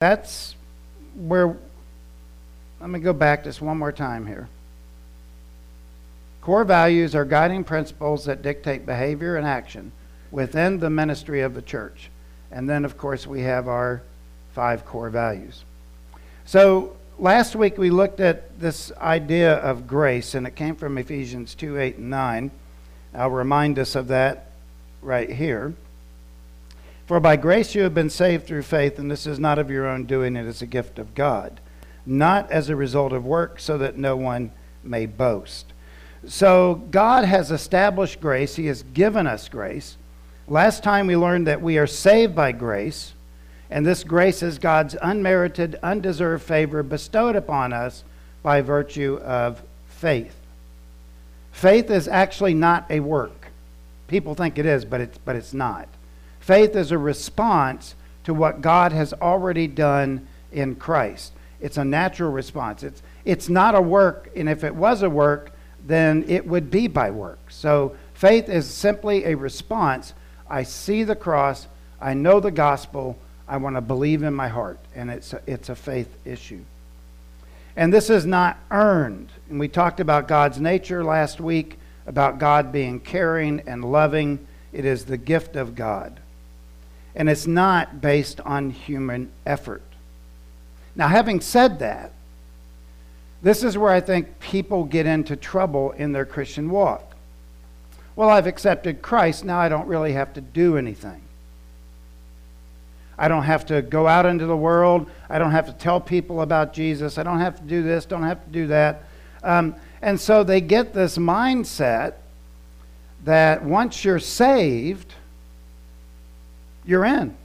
That's where, let me go back just one more time here. Core values are guiding principles that dictate behavior and action within the ministry of the church. And then, of course, we have our 5 core values. So last week we looked at this idea of grace, and it came from Ephesians 2:8 and 9. I'll remind us of that right here. For by grace you have been saved through faith, and this is not of your own doing, it is a gift of God, not as a result of work, so that no one may boast. So God has established grace. He has given us grace. Last time we learned that we are saved by grace, and this grace is God's unmerited, undeserved favor bestowed upon us by virtue of faith. Faith is actually not a work. People think it is, but it's not. Faith is a response to what God has already done in Christ. It's a natural response. It's not a work, and if it was a work, then it would be by work. So faith is simply a response. I see the cross. I know the gospel. I want to believe in my heart. And it's a faith issue. And this is not earned. And we talked about God's nature last week, about God being caring and loving. It is the gift of God. And it's not based on human effort. Now, having said that, this is where I think people get into trouble in their Christian walk. Well, I've accepted Christ. Now I don't really have to do anything. I don't have to go out into the world. I don't have to tell people about Jesus. I don't have to do this, don't have to do that. And so they get this mindset that once you're saved, you're in.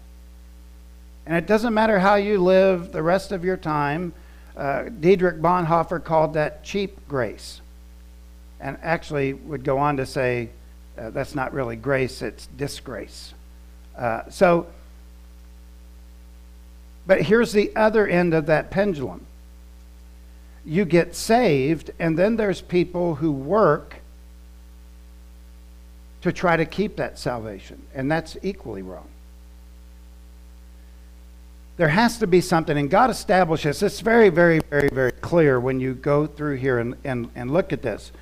And it doesn't matter how you live the rest of your time. Dietrich Bonhoeffer called that cheap grace, and actually would go on to say that's not really grace, it's disgrace. But here's the other end of that pendulum. You get saved, and then there's people who work to try to keep that salvation, and that's equally wrong. There has to be something, and God establishes this very, very, very, very clear when you go through here and look at this.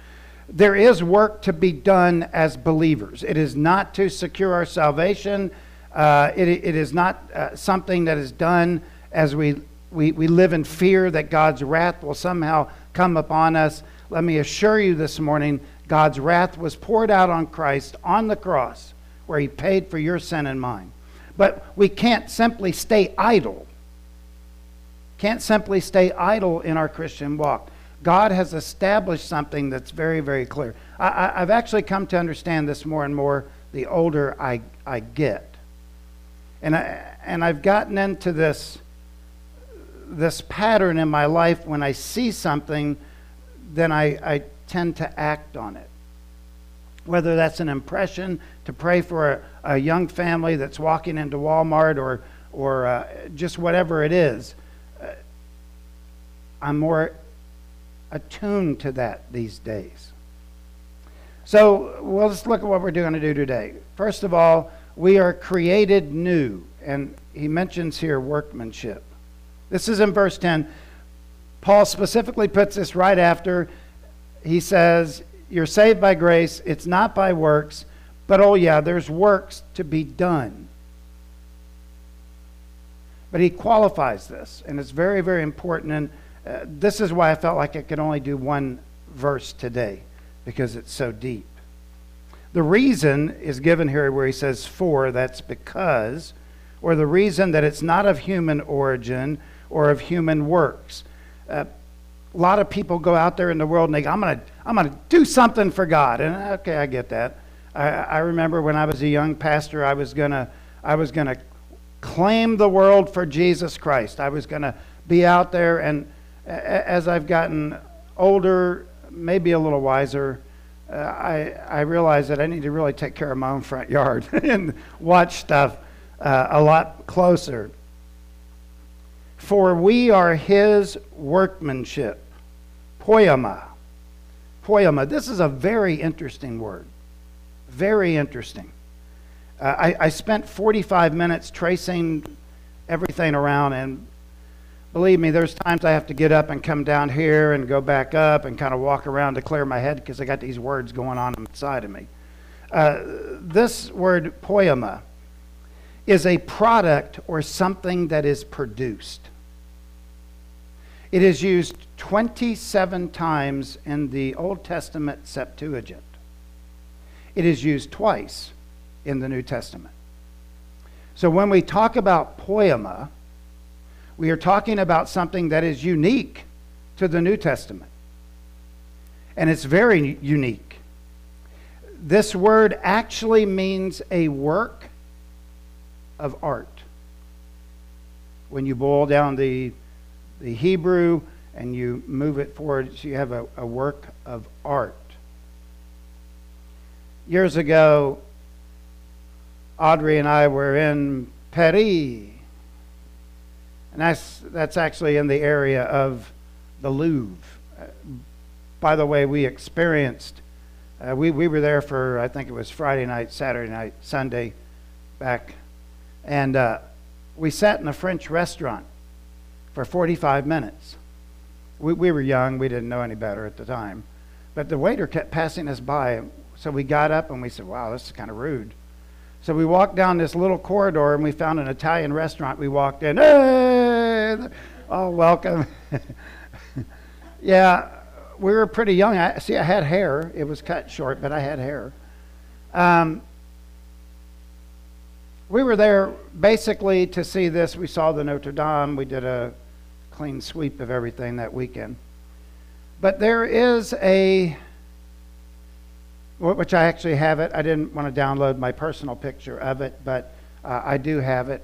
There is work to be done as believers. It is not to secure our salvation. It is not something that is done as we live in fear that God's wrath will somehow come upon us. Let me assure you this morning, God's wrath was poured out on Christ on the cross, where he paid for your sin and mine. But we can't simply stay idle. Can't simply stay idle in our Christian walk. God has established something that's very, very clear. I've actually come to understand this more and more the older I get. And I've gotten into this pattern in my life. When I see something, then I tend to act on it. Whether that's an impression to pray for a young family that's walking into Walmart or just whatever it is, I'm more attuned to that these days. So well, let's look at what we're going to do today. First of all, we are created new, and he mentions here workmanship. This is in verse 10. Paul specifically puts this right after he says, you're saved by grace, it's not by works, but oh yeah, there's works to be done. But he qualifies this, and it's very, very important, and this is why I felt like I could only do one verse today, because it's so deep. The reason is given here where he says for, that's because, or the reason that it's not of human origin or of human works. A lot of people go out there in the world and they go, I'm gonna do something for God. And okay, I get that. I remember when I was a young pastor, I was gonna claim the world for Jesus Christ. I was gonna be out there, and as I've gotten older, maybe a little wiser, I realized that I need to really take care of my own front yard and watch stuff a lot closer. For we are his workmanship. Poiema. Poiema. This is a very interesting word. Very interesting. I spent 45 minutes tracing everything around, and Believe me, there's times I have to get up and come down here and go back up and kind of walk around to clear my head because I got these words going on inside of me. This word poiema is a product or something that is produced. It is used 27 times in the Old Testament Septuagint. It is used twice in the New Testament. So when we talk about poiema, we are talking about something that is unique to the New Testament. And it's very unique. This word actually means a work of art. When you boil down the Hebrew and you move it forward, so you have a work of art. Years ago, Audrey and I were in Paris. And that's actually in the area of the Louvre. By the way, we experienced, we were there for, I think it was Friday night, Saturday night, Sunday back. And we sat in a French restaurant for 45 minutes. We were young. We didn't know any better at the time. But the waiter kept passing us by. So we got up and we said, wow, this is kind of rude. So we walked down this little corridor and we found an Italian restaurant. We walked in, hey, oh, welcome. Yeah, we were pretty young. I had hair. It was cut short, but I had hair. We were there basically to see this. We saw the Notre Dame. We did a clean sweep of everything that weekend. But there is a... which I actually have it. I didn't want to download my personal picture of it, but I do have it.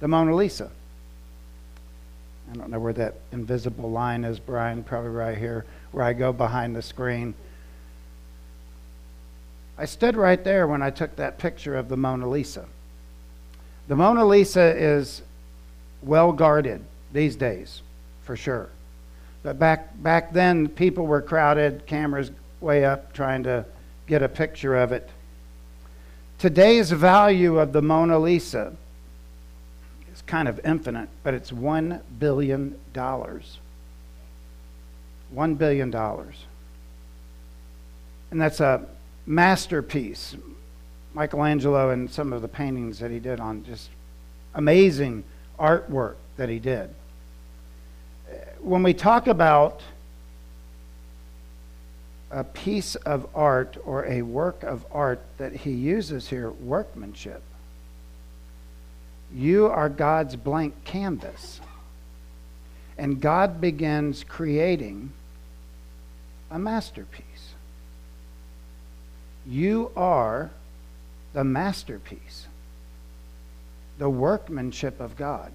The Mona Lisa. I don't know where that invisible line is, Brian, probably right here, where I go behind the screen. I stood right there when I took that picture of the Mona Lisa. The Mona Lisa is well guarded these days, for sure. But back then, people were crowded, cameras way up trying to get a picture of it. Today's value of the Mona Lisa is kind of infinite, but it's $1 billion. $1 billion. And that's a masterpiece. Michelangelo and some of the paintings that he did on just amazing artwork that he did. When we talk about a piece of art or a work of art that he uses here, workmanship. You are God's blank canvas. And God begins creating a masterpiece. You are the masterpiece, the workmanship of God.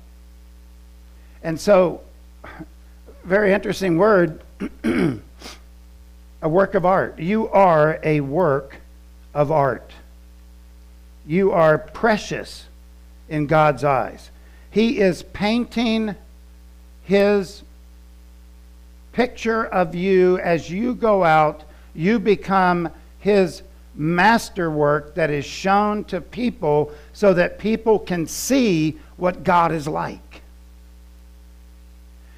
And so, very interesting word. A work of art. You are a work of art. You are precious in God's eyes. He is painting his picture of you. As you go out, you become his masterwork that is shown to people so that people can see what God is like.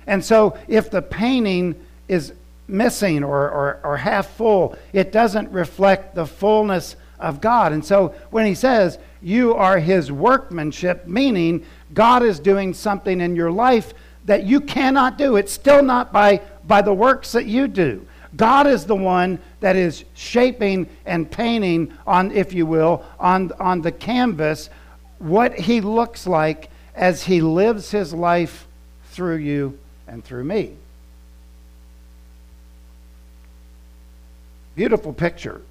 And so if the painting is missing or half full, it doesn't reflect the fullness of God. And so when he says you are his workmanship, meaning God is doing something in your life that you cannot do. It's still not by the works that you do. God is the one that is shaping and painting on, if you will, on the canvas what he looks like as he lives his life through you and through me. Beautiful picture.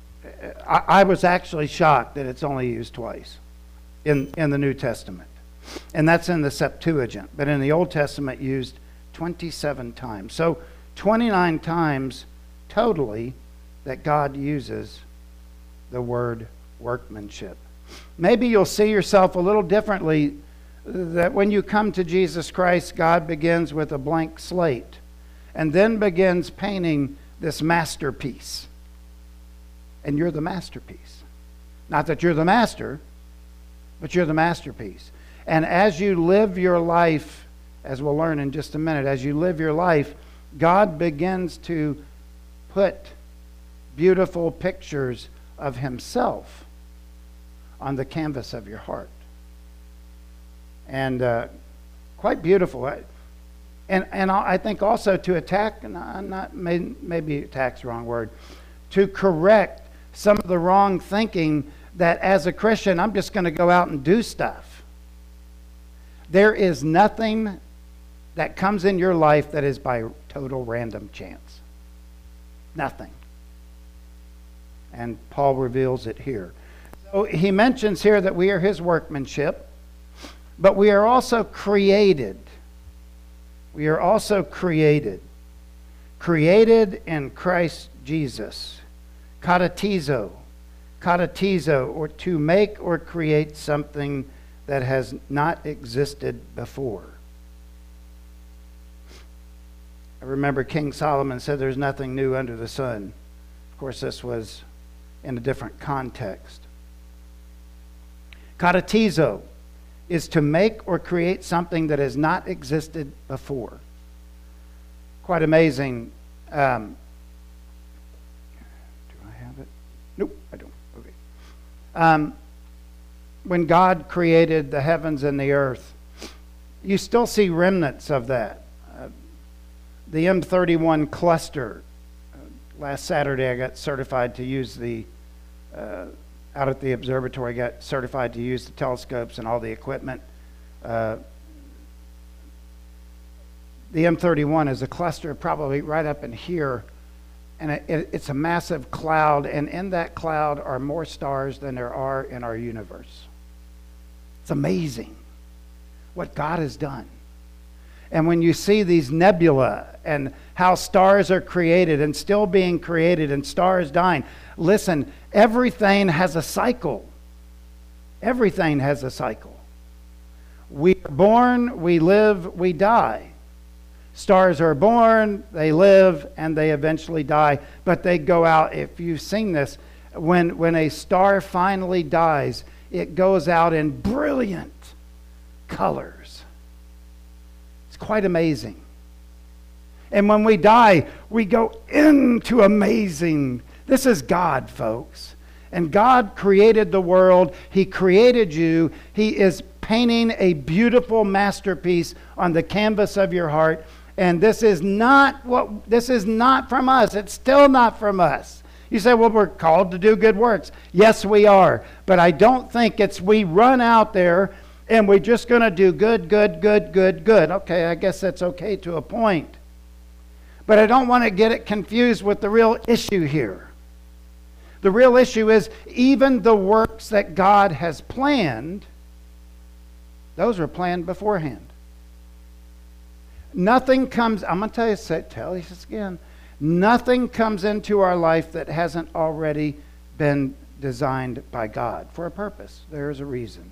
I was actually shocked that it's only used twice in the New Testament. And that's in the Septuagint. But in the Old Testament, used 27 times. So 29 times totally that God uses the word workmanship. Maybe you'll see yourself a little differently, that when you come to Jesus Christ, God begins with a blank slate and then begins painting this masterpiece. And you're the masterpiece. Not that you're the master, but you're the masterpiece. And as you live your life as we'll learn in just a minute, as you live your life, God begins to put beautiful pictures of himself on the canvas of your heart. And quite beautiful. And I think also to attack, and I'm not, maybe attack's the wrong word, to correct some of the wrong thinking that as a Christian, I'm just going to go out and do stuff. There is nothing that comes in your life that is by total random chance. Nothing. And Paul reveals it here. So he mentions here that we are his workmanship, but we are also created. We are also created. Created in Christ Jesus. Katatizo. Katatizo, or to make or create something that has not existed before. I remember King Solomon said there's nothing new under the sun. Of course, this was in a different context. Katatizo is to make or create something that has not existed before. Quite amazing. Do I have it? Nope, I don't. Okay. When God created the heavens and the earth, you still see remnants of that. The M31 cluster. Last Saturday, I got certified to use the, out at the observatory, I got certified to use the telescopes and all the equipment. The M31 is a cluster probably right up in here, and it's a massive cloud, and in that cloud are more stars than there are in our universe. It's amazing what God has done. And when you see these nebula and how stars are created and still being created and stars dying, listen, everything has a cycle. Everything has a cycle. We are born, we live, we die. Stars are born, they live, and they eventually die, but they go out. If you've seen this, when a star finally dies, it goes out in brilliant colors. Quite amazing. And when we die, we go into amazing. This is God, folks. And God created the world. He created you. He is painting a beautiful masterpiece on the canvas of your heart. And this is not from us. It's still not from us. You say, well, we're called to do good works. Yes, we are. But I don't think it's we run out there and we're just going to do good, good, good, good, good. Okay, I guess that's okay to a point. But I don't want to get it confused with the real issue here. The real issue is even the works that God has planned, those were planned beforehand. Nothing comes, I'm going to tell you this again, nothing comes into our life that hasn't already been designed by God for a purpose. There's a reason.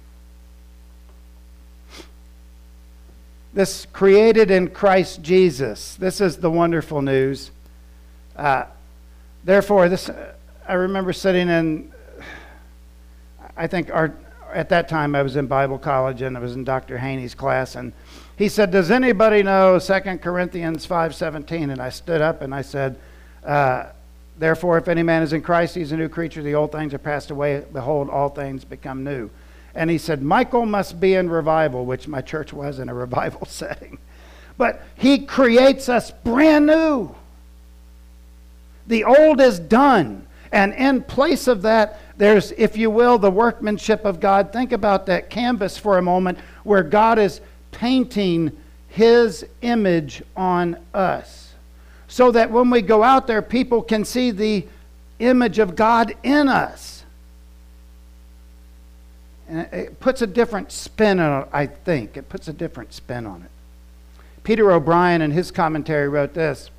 This created in Christ Jesus. This is the wonderful news. Therefore, this I remember sitting in, I think at that time I was in Bible college and I was in Dr. Haney's class, and he said, does anybody know 2 Corinthians 5:17? And I stood up and I said, therefore, if any man is in Christ, he's a new creature. The old things are passed away. Behold, all things become new. And he said, Michael must be in revival, which my church was in a revival setting. But he creates us brand new. The old is done. And in place of that, there's, if you will, the workmanship of God. Think about that canvas for a moment where God is painting his image on us. So that when we go out there, people can see the image of God in us. And it puts a different spin on it, I think. It puts a different spin on it. Peter O'Brien in his commentary wrote this.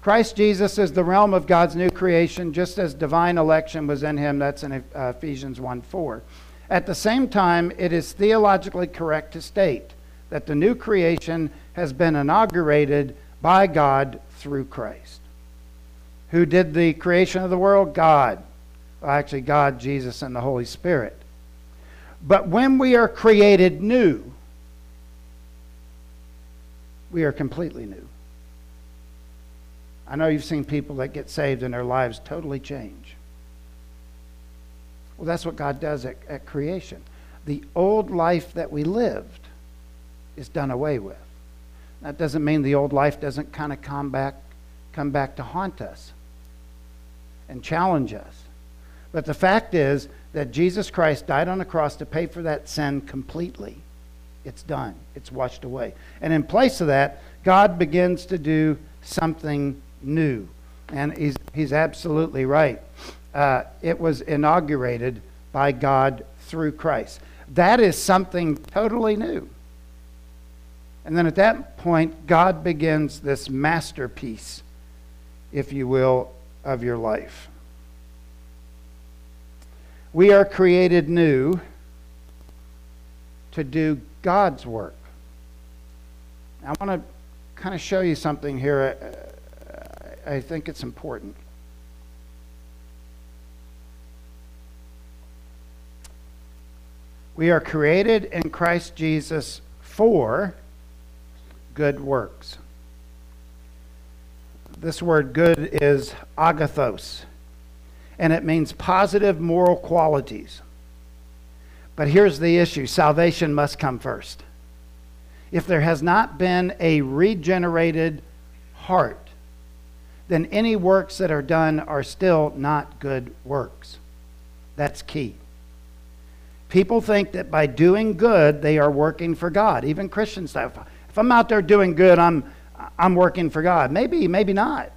Christ Jesus is the realm of God's new creation, just as divine election was in him. That's in Ephesians 1:4. At the same time, it is theologically correct to state that the new creation has been inaugurated by God through Christ. Who did the creation of the world? God. Well, actually, God, Jesus, and the Holy Spirit. But when we are created new, We are completely new. I know you've seen people that get saved and their lives totally change. Well, that's what God does at creation. The old life that we lived is done away with. That doesn't mean the old life doesn't kind of come back to haunt us and challenge us. But the fact is that Jesus Christ died on the cross to pay for that sin completely. It's done. It's washed away. And in place of that, God begins to do something new. And he's absolutely right. It was inaugurated by God through Christ. That is something totally new. And then at that point, God begins this masterpiece, if you will, of your life. We are created new to do God's work. I want to kind of show you something here. I think it's important. We are created in Christ Jesus for good works. This word good is agathos, and it means positive moral qualities. But here's the issue. Salvation must come first. If there has not been a regenerated heart, then any works that are done are still not good works. That's key. People think that by doing good, they are working for God. Even Christians say, if I'm out there doing good, I'm working for God. Maybe, maybe not.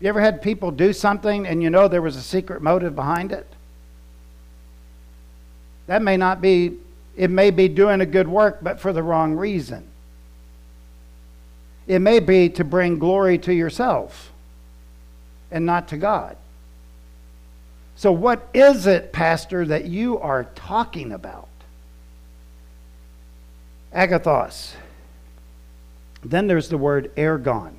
You ever had people do something and you know there was a secret motive behind it? That may not be, it may be doing a good work, but for the wrong reason. It may be to bring glory to yourself and not to God. So what is it, Pastor, that you are talking about? Agathos. Then there's the word ergon.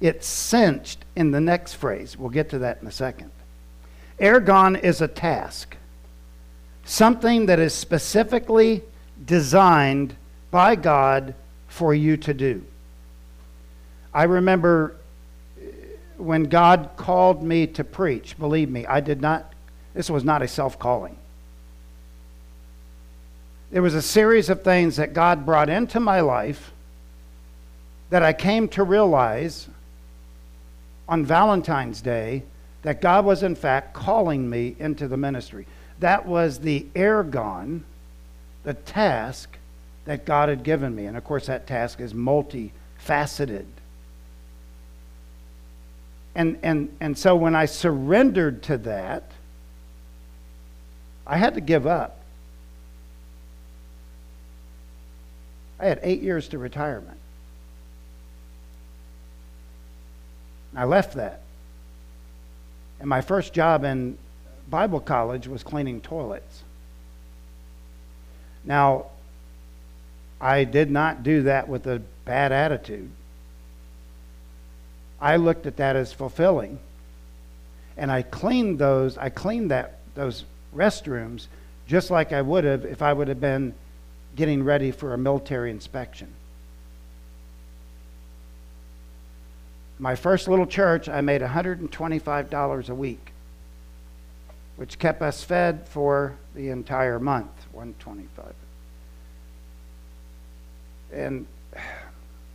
It's cinched in the next phrase. We'll get to that in a second. Ergon is a task. Something that is specifically designed by God for you to do. I remember when God called me to preach, believe me, I did not, this was not a self-calling. There was a series of things that God brought into my life that I came to realize on Valentine's Day that God was in fact calling me into the ministry. That was the ergon, the task that God had given me. And of course, that task is multifaceted. And so when I surrendered to that, I had to give up. I had 8 years to retirement. I left that. And my first job in Bible college was cleaning toilets. Now, I did not do that with a bad attitude. I looked at that as fulfilling, and I cleaned those restrooms just like I would have if I would have been getting ready for a military inspection. My first little church, I made $125 a week, which kept us fed for the entire month, 125. And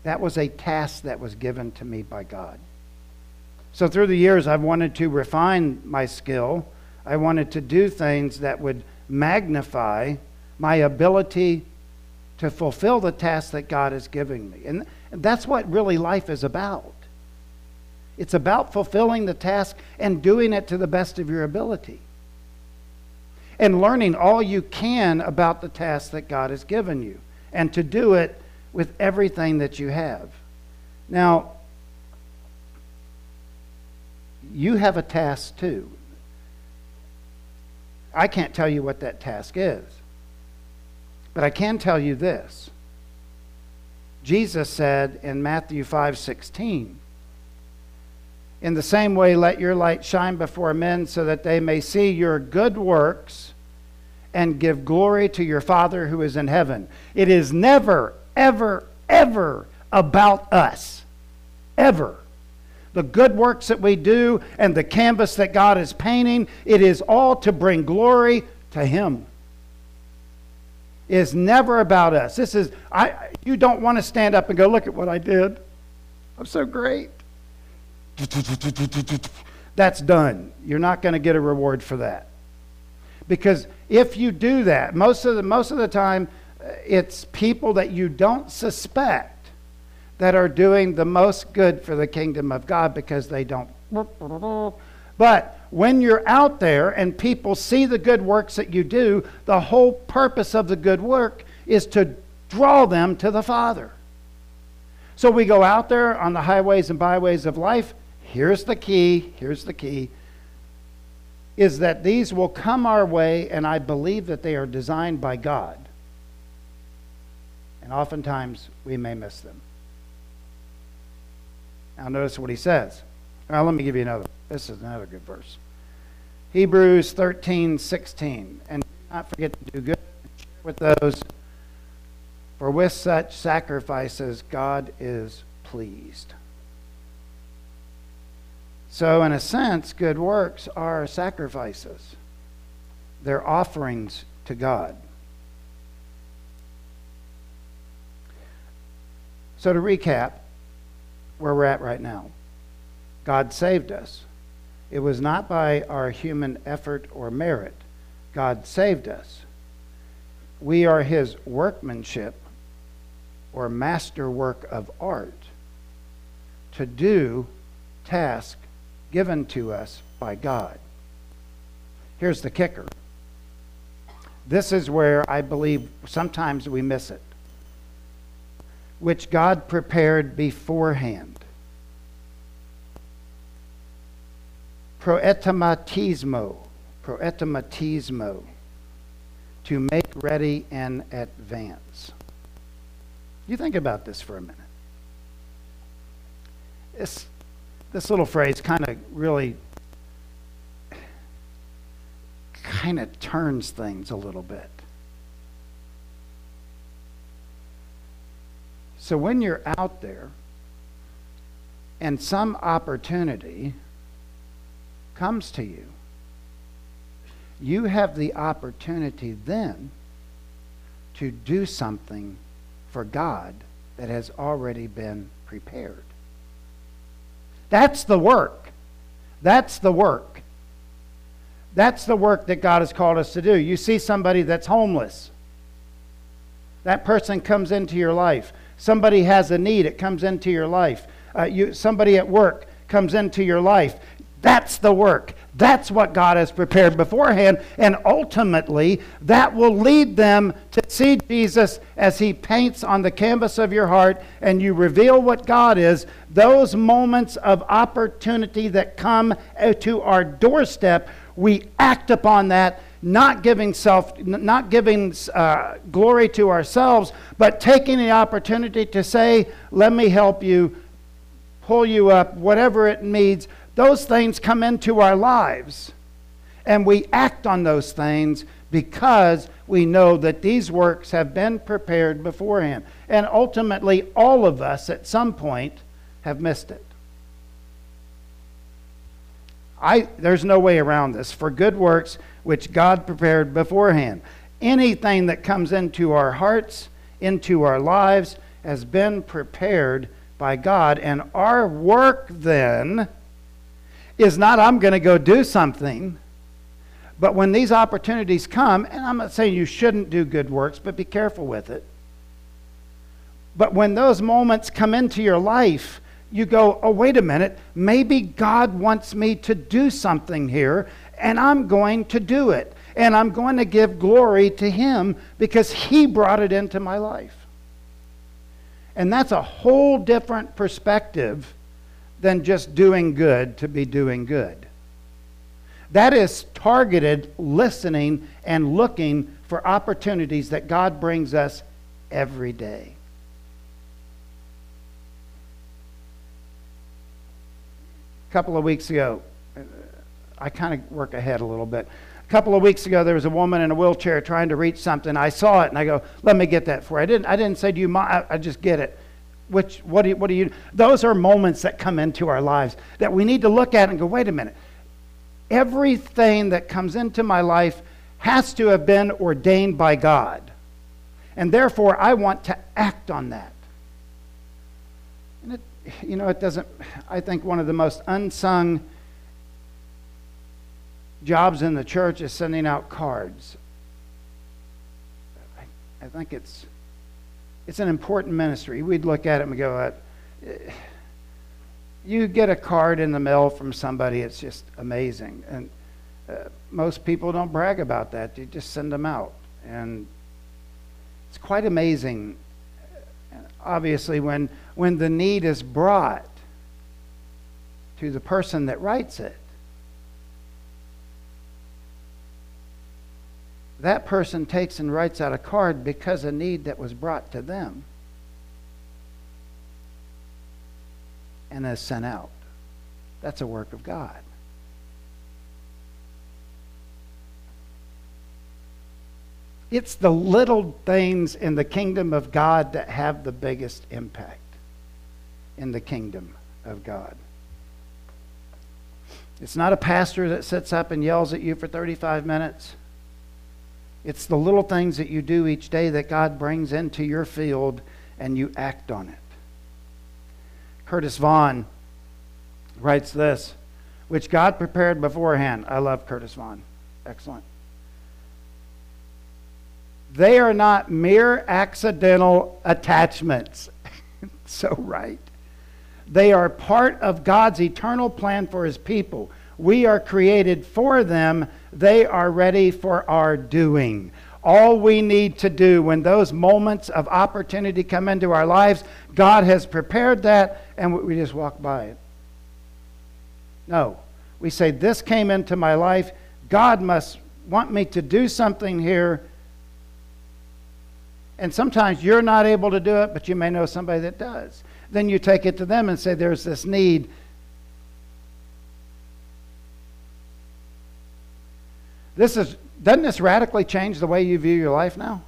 that was a task that was given to me by God. So through the years, I've wanted to refine my skill. I wanted to do things that would magnify my ability to fulfill the task that God is giving me. And that's what really life is about. It's about fulfilling the task and doing it to the best of your ability. And learning all you can about the task that God has given you. And to do it with everything that you have. Now, you have a task too. I can't tell you what that task is. But I can tell you this. Jesus said in Matthew 5:16, "In the same way, let your light shine before men so that they may see your good works and give glory to your Father who is in heaven. It is never, ever, ever about us. Ever. The good works that we do and the canvas that God is painting, it is all to bring glory to Him. It is never about us. This is, you don't want to stand up and go, look at what I did. I'm so great. That's done. You're not going to get a reward for that. Because if you do that, most of the time, it's people that you don't suspect that are doing the most good for the kingdom of God because they don't. But when you're out there and people see the good works that you do, the whole purpose of the good work is to draw them to the Father. So we go out there on the highways and byways of life. Here's the key, is that these will come our way, and I believe that they are designed by God. And oftentimes, we may miss them. Now notice what he says. Now let me give you another. This is another good verse. Hebrews 13:16. And do not forget to do good and share with those, for with such sacrifices God is pleased. So in a sense, good works are sacrifices. They're offerings to God. So to recap where we're at right now, God saved us. It was not by our human effort or merit. God saved us. We are His workmanship or masterwork of art to do tasks given to us by God. Here's the kicker. This is where I believe sometimes we miss it. Which God prepared beforehand. Proetematismo. To make ready in advance. You think about this for a minute. This little phrase kind of turns things a little bit. So when you're out there and some opportunity comes to you, you have the opportunity then to do something for God that has already been prepared. That's the work. That's the work. That's the work that God has called us to do. You see somebody that's homeless. That person comes into your life. Somebody has a need. It comes into your life. Somebody at work comes into your life. That's the work. That's what God has prepared beforehand. And ultimately, that will lead them to see Jesus as He paints on the canvas of your heart and you reveal what God is. Those moments of opportunity that come to our doorstep, we act upon that, not giving glory to ourselves, but taking the opportunity to say, let me help you, pull you up, whatever it needs. Those things come into our lives, and we act on those things because we know that these works have been prepared beforehand. And ultimately, all of us at some point have missed it. There's no way around this. For good works which God prepared beforehand. Anything that comes into our hearts, into our lives, has been prepared by God. And our work then is not, I'm going to go do something. But when these opportunities come, and I'm not saying you shouldn't do good works, but be careful with it. But when those moments come into your life, you go, oh, wait a minute, maybe God wants me to do something here, and I'm going to do it. And I'm going to give glory to Him because He brought it into my life. And that's a whole different perspective than just doing good to be doing good. That is targeted listening and looking for opportunities that God brings us every day. A couple of weeks ago, I kind of work ahead a little bit. A couple of weeks ago, there was a woman in a wheelchair trying to reach something. I saw it and I go, let me get that for you. I didn't say, do you mind? I just get it. What do you? Those are moments that come into our lives that we need to look at and go, wait a minute. Everything that comes into my life has to have been ordained by God. And therefore, I want to act on that. And it doesn't, I think one of the most unsung jobs in the church is sending out cards. I think it's an important ministry. We'd look at it and we go, you get a card in the mail from somebody, it's just amazing. And most people don't brag about that. You just send them out. And it's quite amazing. Obviously, when the need is brought to the person that writes it, that person takes and writes out a card because a need that was brought to them and is sent out. That's a work of God. It's the little things in the kingdom of God that have the biggest impact in the kingdom of God. It's not a pastor that sits up and yells at you for 35 minutes. It's the little things that you do each day that God brings into your field and you act on it. Curtis Vaughn writes this, which God prepared beforehand. I love Curtis Vaughn. Excellent. They are not mere accidental attachments. So right. They are part of God's eternal plan for his people. We are created for them. They are ready for our doing. All we need to do when those moments of opportunity come into our lives, God has prepared that, and we just walk by it. No. We say, this came into my life. God must want me to do something here. And sometimes you're not able to do it, but you may know somebody that does. Then you take it to them and say, there's this need. Doesn't this radically change the way you view your life now?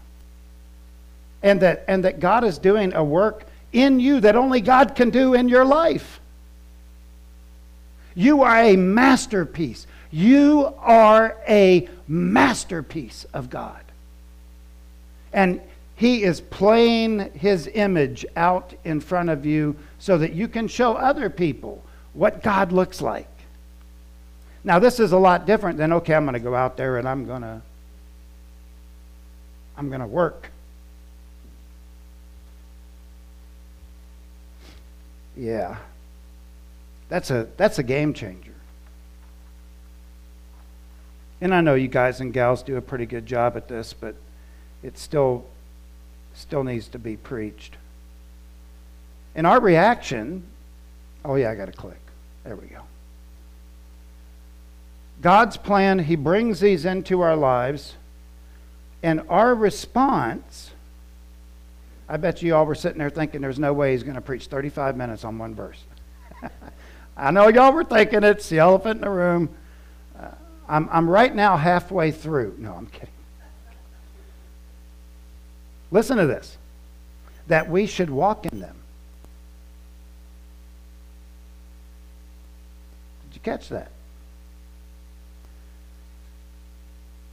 And that God is doing a work in you that only God can do in your life. You are a masterpiece. You are a masterpiece of God. And he is playing his image out in front of you so that you can show other people what God looks like. Now, this is a lot different than, okay, I'm going to go out there and I'm going to work. Yeah. That's a game changer. And I know you guys and gals do a pretty good job at this, but it still needs to be preached. And our reaction, oh yeah, I got to click. There we go. God's plan, he brings these into our lives, and our response, I bet you all were sitting there thinking there's no way he's going to preach 35 minutes on one verse. I know y'all were thinking it's the elephant in the room. I'm right now halfway through. No, I'm kidding. Listen to this, that we should walk in them. Did you catch that?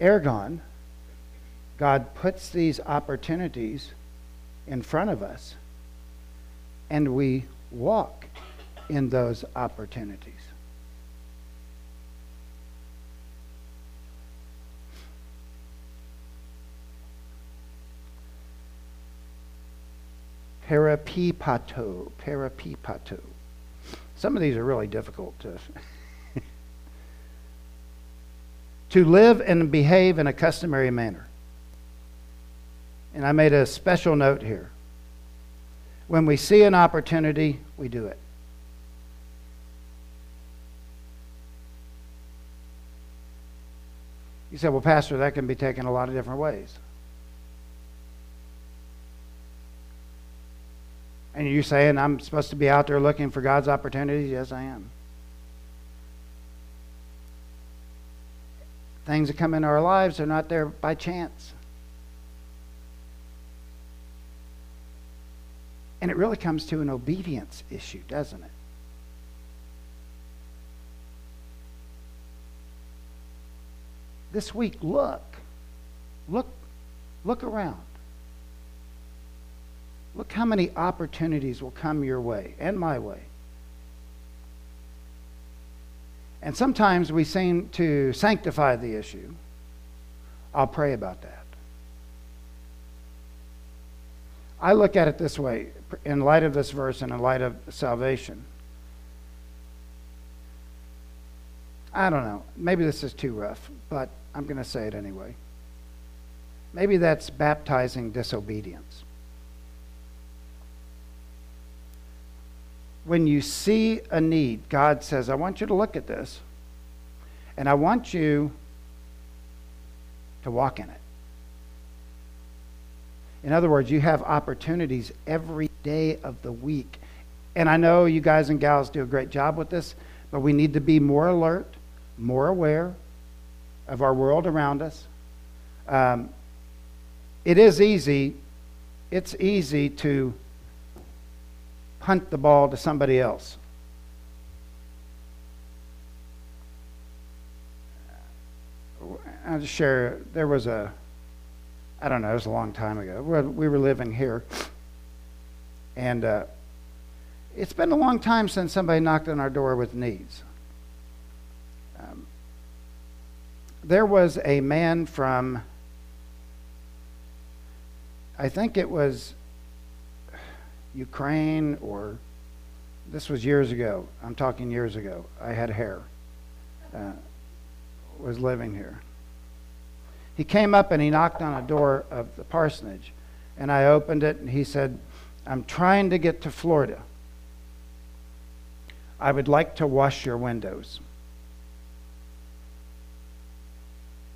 Ergon, God puts these opportunities in front of us, and we walk in those opportunities. Peripatou. Some of these are really difficult to... To live and behave in a customary manner. And I made a special note here. When we see an opportunity, we do it. You say, well, Pastor, that can be taken a lot of different ways. And you're saying, I'm supposed to be out there looking for God's opportunities? Yes, I am. Things that come into our lives are not there by chance. And it really comes to an obedience issue, doesn't it? This week, look around. Look how many opportunities will come your way and my way. And sometimes we seem to sanctify the issue. I'll pray about that. I look at it this way, in light of this verse and in light of salvation. I don't know, maybe this is too rough, but I'm going to say it anyway. Maybe that's baptizing disobedience. When you see a need, God says, I want you to look at this, and I want you to walk in it. In other words, you have opportunities every day of the week. And I know you guys and gals do a great job with this, but we need to be more alert, more aware of our world around us. It's easy to punt the ball to somebody else. I'll just share, there was a, I don't know, it was a long time ago. We were living here, and it's been a long time since somebody knocked on our door with needs. There was a man from, I think it was Ukraine, or this was years ago. I'm talking years ago. I had hair. Was living here. He came up and he knocked on a door of the parsonage, and I opened it, and he said, I'm trying to get to Florida. I would like to wash your windows.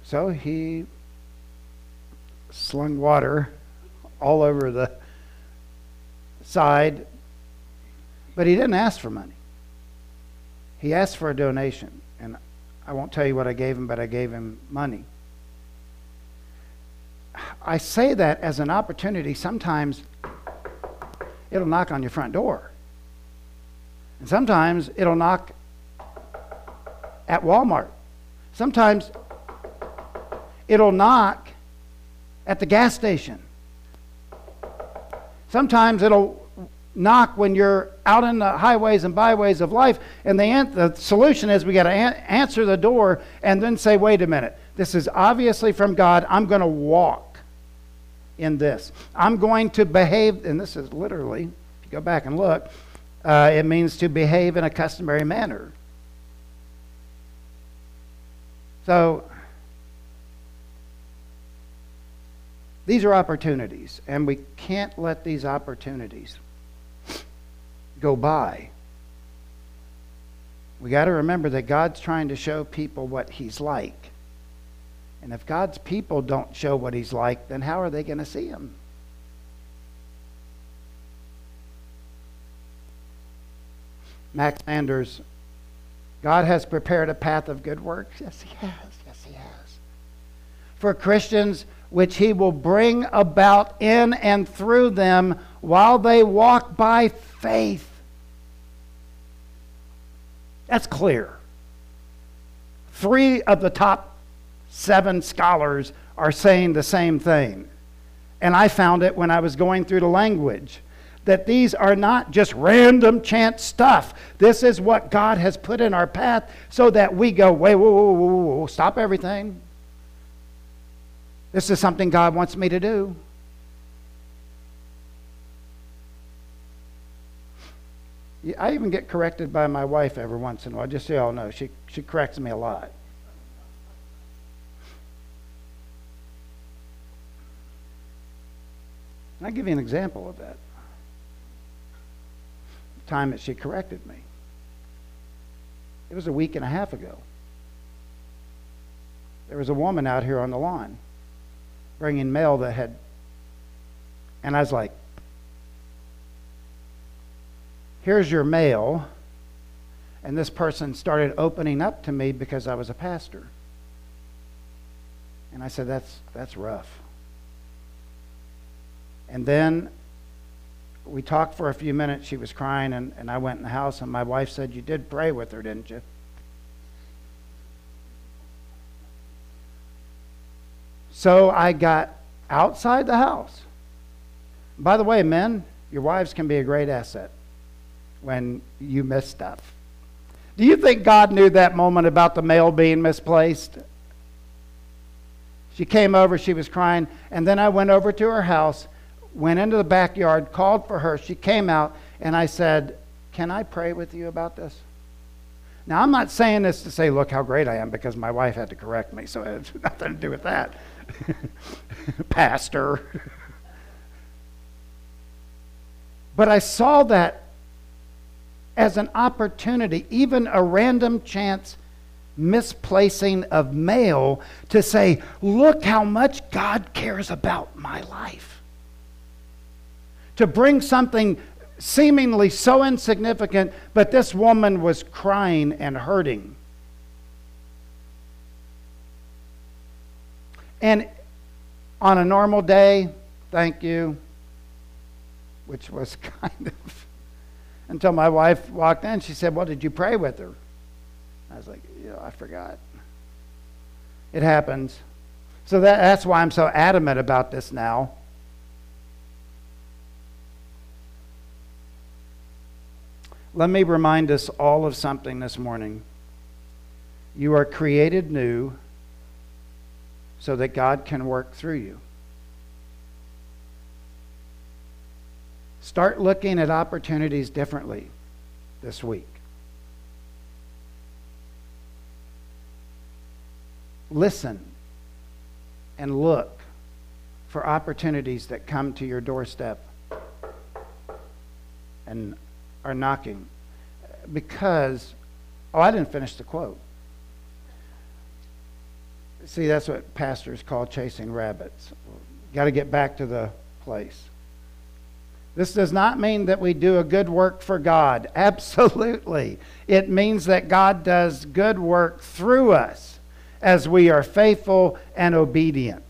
So he slung water all over the side, but he didn't ask for money. He asked for a donation, and I won't tell you what I gave him, but I gave him money. I say that as an opportunity. Sometimes it'll knock on your front door, and sometimes it'll knock at Walmart. Sometimes it'll knock at the gas station. Sometimes it'll knock when you're out in the highways and byways of life, and the solution is we got to answer the door and then say, wait a minute, this is obviously from God. I'm going to walk in this. I'm going to behave, and this is literally, if you go back and look, it means to behave in a customary manner. So these are opportunities, and we can't let these opportunities go by. We got to remember that God's trying to show people what he's like. And if God's people don't show what he's like, then how are they going to see him? Max Sanders, God has prepared a path of good works. Yes, he has. Yes, he has. For Christians, which he will bring about in and through them while they walk by faith. That's clear. 3 of the top 7 scholars are saying the same thing. And I found it when I was going through the language, that these are not just random chance stuff. This is what God has put in our path so that we go, wait, whoa, whoa, whoa, whoa, stop everything. This is something God wants me to do. I even get corrected by my wife every once in a while, just so y'all know. She corrects me a lot. And I'll give you an example of that. The time that she corrected me. It was a week and a half ago. There was a woman out here on the lawn bringing mail that had, and I was like, here's your mail. And this person started opening up to me because I was a pastor. And I said, that's rough. And then we talked for a few minutes. She was crying, and I went in the house, and my wife said, you did pray with her, didn't you? So I got outside the house. By the way, men, your wives can be a great asset when you miss stuff. Do you think God knew that moment about the mail being misplaced? She came over, she was crying, and then I went over to her house, went into the backyard, called for her. She came out, and I said, can I pray with you about this? Now, I'm not saying this to say, look how great I am, because my wife had to correct me, so it had nothing to do with that. Pastor. But I saw that as an opportunity, even a random chance misplacing of mail, to say, look how much God cares about my life. To bring something seemingly so insignificant, but this woman was crying and hurting. And on a normal day, thank you, which was kind of, until my wife walked in, she said, well, did you pray with her? I was like, yeah, I forgot. It happens. So that's why I'm so adamant about this now. Let me remind us all of something this morning. You are created new so that God can work through you. Start looking at opportunities differently this week. Listen and look for opportunities that come to your doorstep and are knocking. Because, oh, I didn't finish the quote. See, that's what pastors call chasing rabbits. Got to get back to the place. This does not mean that we do a good work for God. Absolutely. It means that God does good work through us, as we are faithful and obedient.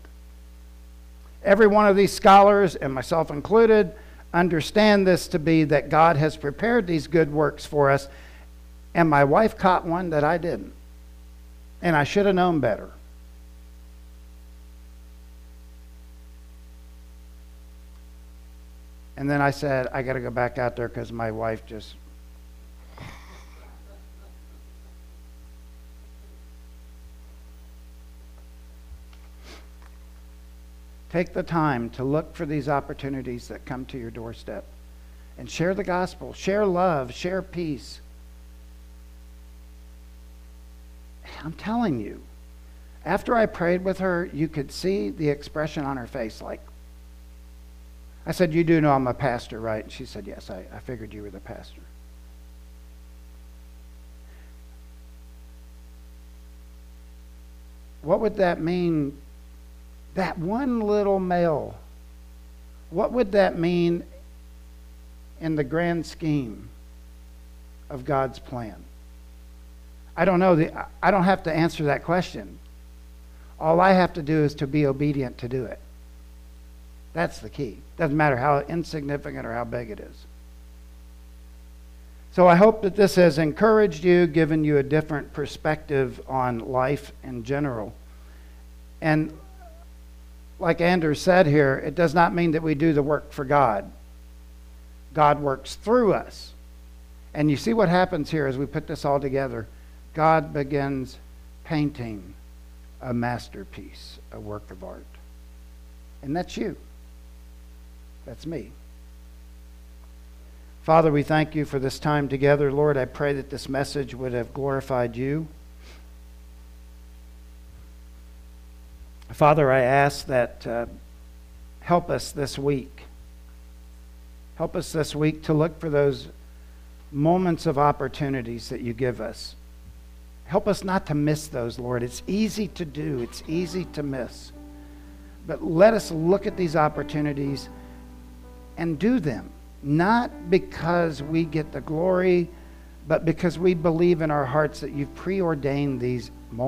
Every one of these scholars, and myself included, understand this to be that God has prepared these good works for us, and my wife caught one that I didn't, and I should have known better. And then I said, I got to go back out there because my wife just... Take the time to look for these opportunities that come to your doorstep and share the gospel, share love, share peace. I'm telling you, after I prayed with her, you could see the expression on her face. Like, I said, you do know I'm a pastor, right? And she said, yes, I figured you were the pastor. What would that mean? That one little mail, what would that mean in the grand scheme of God's plan? I don't know. I don't have to answer that question. All I have to do is to be obedient to do it. That's the key. Doesn't matter how insignificant or how big it is. So I hope that this has encouraged you, given you a different perspective on life in general. And like Anders said here, it does not mean that we do the work for God. God works through us. And you see what happens here as we put this all together. God begins painting a masterpiece, a work of art. And that's you. That's me. Father, we thank you for this time together. Lord, I pray that this message would have glorified you. Father, I ask that help us this week. Help us this week to look for those moments of opportunities that you give us. Help us not to miss those, Lord. It's easy to do. It's easy to miss. But let us look at these opportunities and do them, not because we get the glory, but because we believe in our hearts that you've preordained these